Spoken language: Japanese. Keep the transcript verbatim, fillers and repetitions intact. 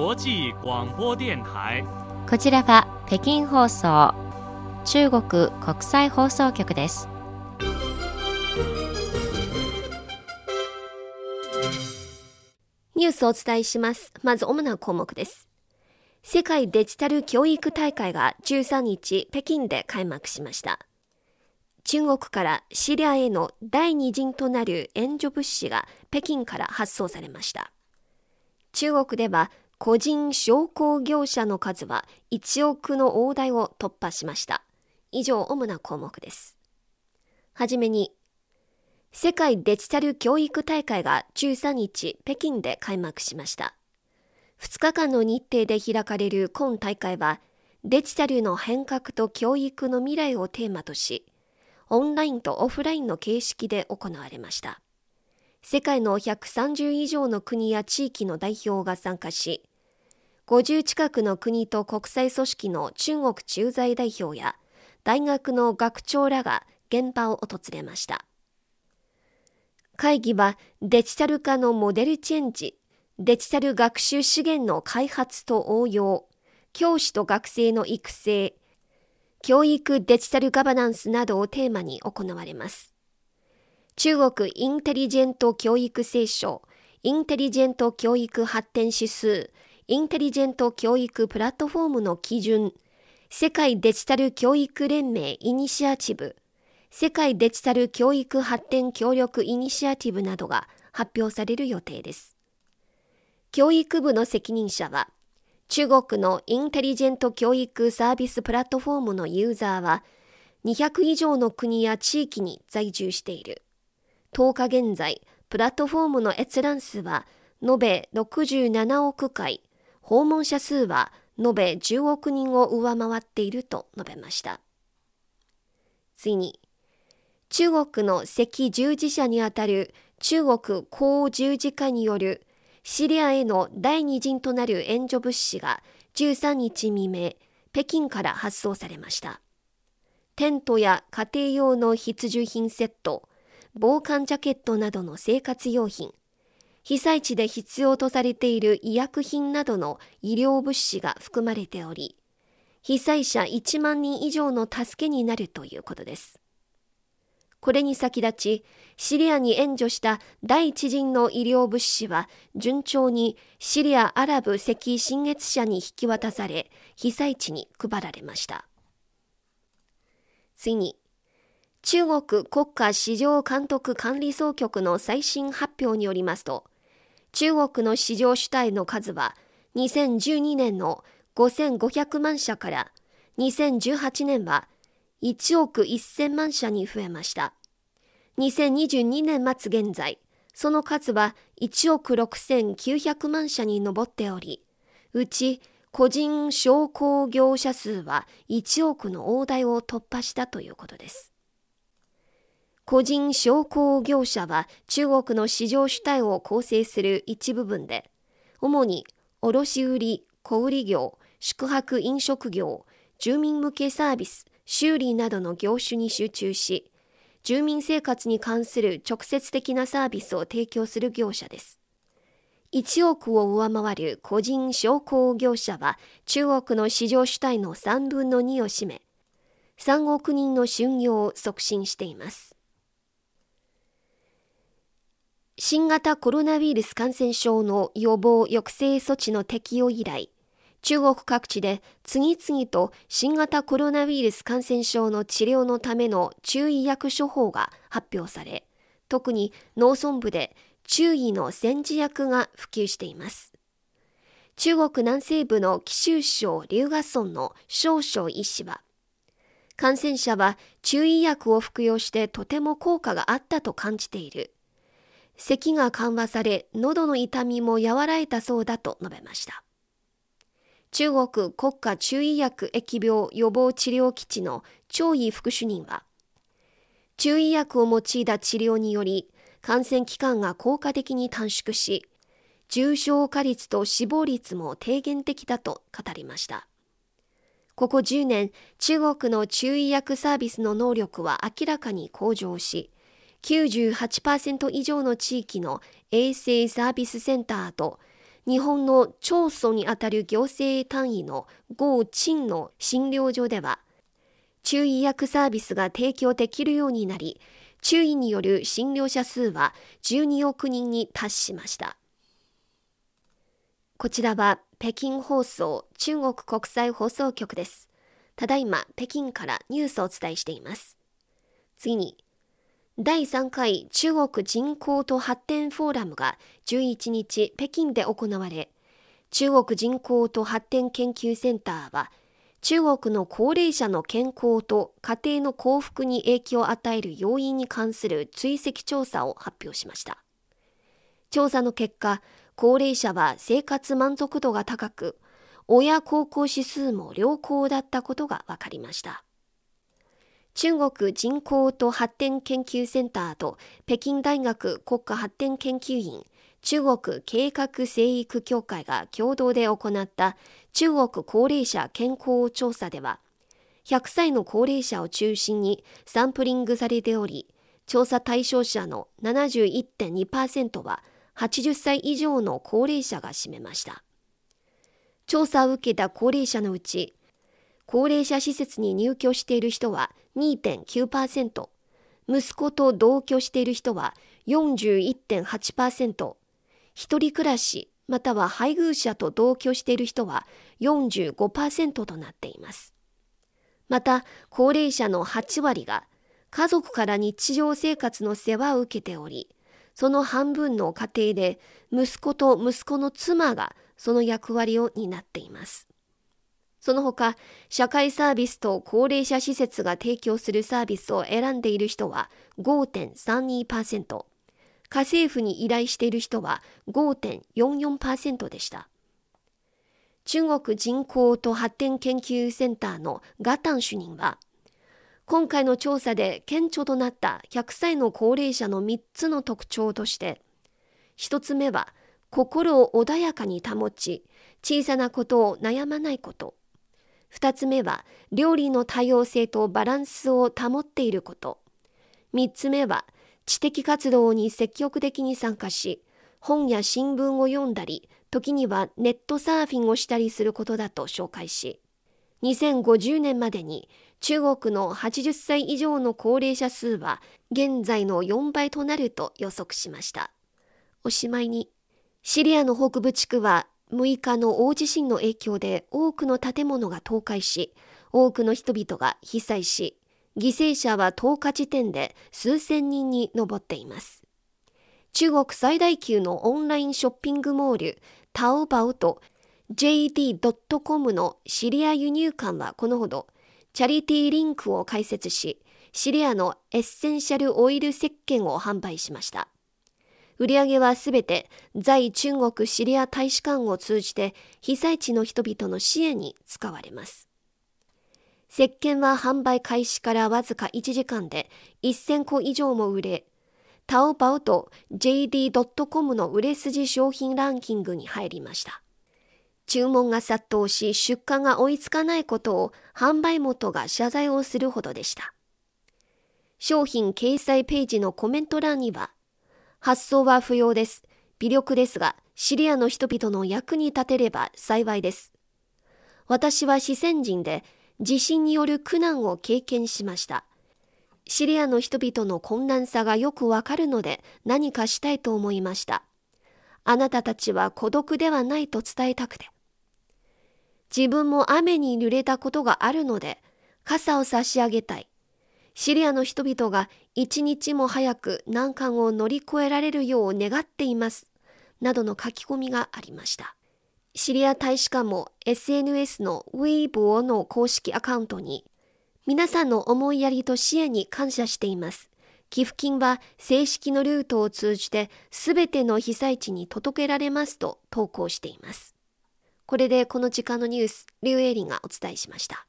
こちらは北京放送、中国国際放送局です。ニュースをお伝えします。まず主な項目です。世界デジタル教育大会がじゅうさんにち、北京で開幕しました。中国からシリアへの第二陣となる援助物資が北京から発送されました。中国では個人商工業者の数はいちおくの大台を突破しました。以上、主な項目です。はじめに、世界デジタル教育大会がじゅうさんにち、北京で開幕しました。ふつかかんの日程で開かれる今大会は、デジタルの変革と教育の未来をテーマとし、オンラインとオフラインの形式で行われました。世界のひゃくさんじゅう以上の国や地域の代表が参加し、ごじゅう近くの国と国際組織の中国駐在代表や大学の学長らが現場を訪れました。会議はデジタル化のモデルチェンジ、デジタル学習資源の開発と応用、教師と学生の育成、教育デジタルガバナンスなどをテーマに行われます。中国インテリジェント教育聖書、インテリジェント教育発展指数、インテリジェント教育プラットフォームの基準、世界デジタル教育連盟イニシアチブ、世界デジタル教育発展協力イニシアティブなどが発表される予定です。教育部の責任者は、中国のインテリジェント教育サービスプラットフォームのユーザーはにひゃく以上の国や地域に在住している。とおか現在、プラットフォームの閲覧数は延べろくじゅうななおく回、訪問者数は延べじゅうおく人を上回っていると述べました。次に、中国の赤十字社にあたる中国紅十字会によるシリアへの第二陣となる援助物資がじゅうさんにち未明、北京から発送されました。テントや家庭用の必需品セット、防寒ジャケットなどの生活用品、被災地で必要とされている医薬品などの医療物資が含まれており、被災者いちまん人以上の助けになるということです。これに先立ち、シリアに援助した第一陣の医療物資は順調にシリアアラブ赤新月社に引き渡され、被災地に配られました。次に、中国国家市場監督管理総局の最新発表によりますと、中国の市場主体の数はにせんじゅうにねんのごせんごひゃくまん社からにせんじゅうはちねんはいちおくせんまん社に増えました。にせんにじゅうにねん末現在、その数はいちおくろくせんきゅうひゃくまん社に上っており、うち個人商工業者数はいちおくの大台を突破したということです。個人商工業者は中国の市場主体を構成する一部分で、主に卸売、小売業、宿泊飲食業、住民向けサービス、修理などの業種に集中し、住民生活に関する直接的なサービスを提供する業者です。いちおくを上回る個人商工業者は中国の市場主体のさんぶんのにを占め、さんおく人の就業を促進しています。新型コロナウイルス感染症の予防抑制措置の適用以来、中国各地で次々と新型コロナウイルス感染症の治療のための注意薬処方が発表され、特に農村部で注意の煎じ薬が普及しています。中国南西部の貴州省龍河村の少々医師は、感染者は注意薬を服用してとても効果があったと感じている。咳が緩和され、喉の痛みも和らいだそうだと述べました。中国国家中医薬疫病予防治療基地の張毅副主任は、中医薬を用いた治療により、感染期間が効果的に短縮し、重症化率と死亡率も低減できたと語りました。ここじゅうねん、中国の中医薬サービスの能力は明らかに向上し、きゅうじゅうはちパーセント 以上の地域の衛生サービスセンターと日本の長蘇にあたる行政単位の豪鎮の診療所では、中医薬サービスが提供できるようになり、中医による診療者数はじゅうにおくにんに達しました。こちらは北京放送中国国際放送局です。ただいま北京からニュースをお伝えしています。次に、だいさんかい中国人口と発展フォーラムがじゅういちにち北京で行われ、中国人口と発展研究センターは、中国の高齢者の健康と家庭の幸福に影響を与える要因に関する追跡調査を発表しました。調査の結果、高齢者は生活満足度が高く、親孝行指数も良好だったことが分かりました。中国人口と発展研究センターと北京大学国家発展研究院中国計画生育協会が共同で行った中国高齢者健康調査では、ひゃくさいの高齢者を中心にサンプリングされており、調査対象者の ななじゅういってんにパーセント ははちじゅっさい以上の高齢者が占めました。調査を受けた高齢者のうち、高齢者施設に入居している人は にてんきゅうパーセント、息子と同居している人は よんじゅういってんはちパーセント、一人暮らしまたは配偶者と同居している人は よんじゅうごパーセント となっています。また、高齢者のはちわりが家族から日常生活の世話を受けており、その半分の家庭で息子と息子の妻がその役割を担っています。その他、社会サービスと高齢者施設が提供するサービスを選んでいる人は ごてんさんにパーセント、家政婦に依頼している人は ごてんよんよんパーセント でした。中国人口と発展研究センターのガタン主任は、今回の調査で顕著となったひゃくさいの高齢者のみっつの特徴として、ひとつめは心を穏やかに保ち、小さなことを悩まないこと。ふたつめは料理の多様性とバランスを保っていること。みっつめは知的活動に積極的に参加し、本や新聞を読んだり、時にはネットサーフィンをしたりすることだと紹介し、にせんごじゅうねんまでに中国のはちじゅっさい以上の高齢者数は現在のよんばいとなると予測しました。おしまいに、シリアの北部地区はむいかの大地震の影響で多くの建物が倒壊し、多くの人々が被災し、犠牲者はとおか時点で数千人に上っています。中国最大級のオンラインショッピングモール、タオバオと ジェイディードットコム のシリア輸入館はこのほど、チャリティーリンクを開設し、シリアのエッセンシャルオイル石鹸を販売しました。売り上げはすべて在中国シリア大使館を通じて被災地の人々の支援に使われます。石鹸は販売開始からわずかいちじかんでせんこ以上も売れ、タオバオと ジェイディードットコム の売れ筋商品ランキングに入りました。注文が殺到し出荷が追いつかないことを販売元が謝罪をするほどでした。商品掲載ページのコメント欄には、発送は不要です。微力ですが、シリアの人々の役に立てれば幸いです。私は四川人で、地震による苦難を経験しました。シリアの人々の困難さがよくわかるので、何かしたいと思いました。あなたたちは孤独ではないと伝えたくて。自分も雨に濡れたことがあるので、傘を差し上げたい。シリアの人々が一日も早く難関を乗り越えられるよう願っています。などの書き込みがありました。シリア大使館も エスエヌエス の Weibo の公式アカウントに、皆さんの思いやりと支援に感謝しています。寄付金は正式のルートを通じてすべての被災地に届けられますと投稿しています。これでこの時間のニュース、リュウエリがお伝えしました。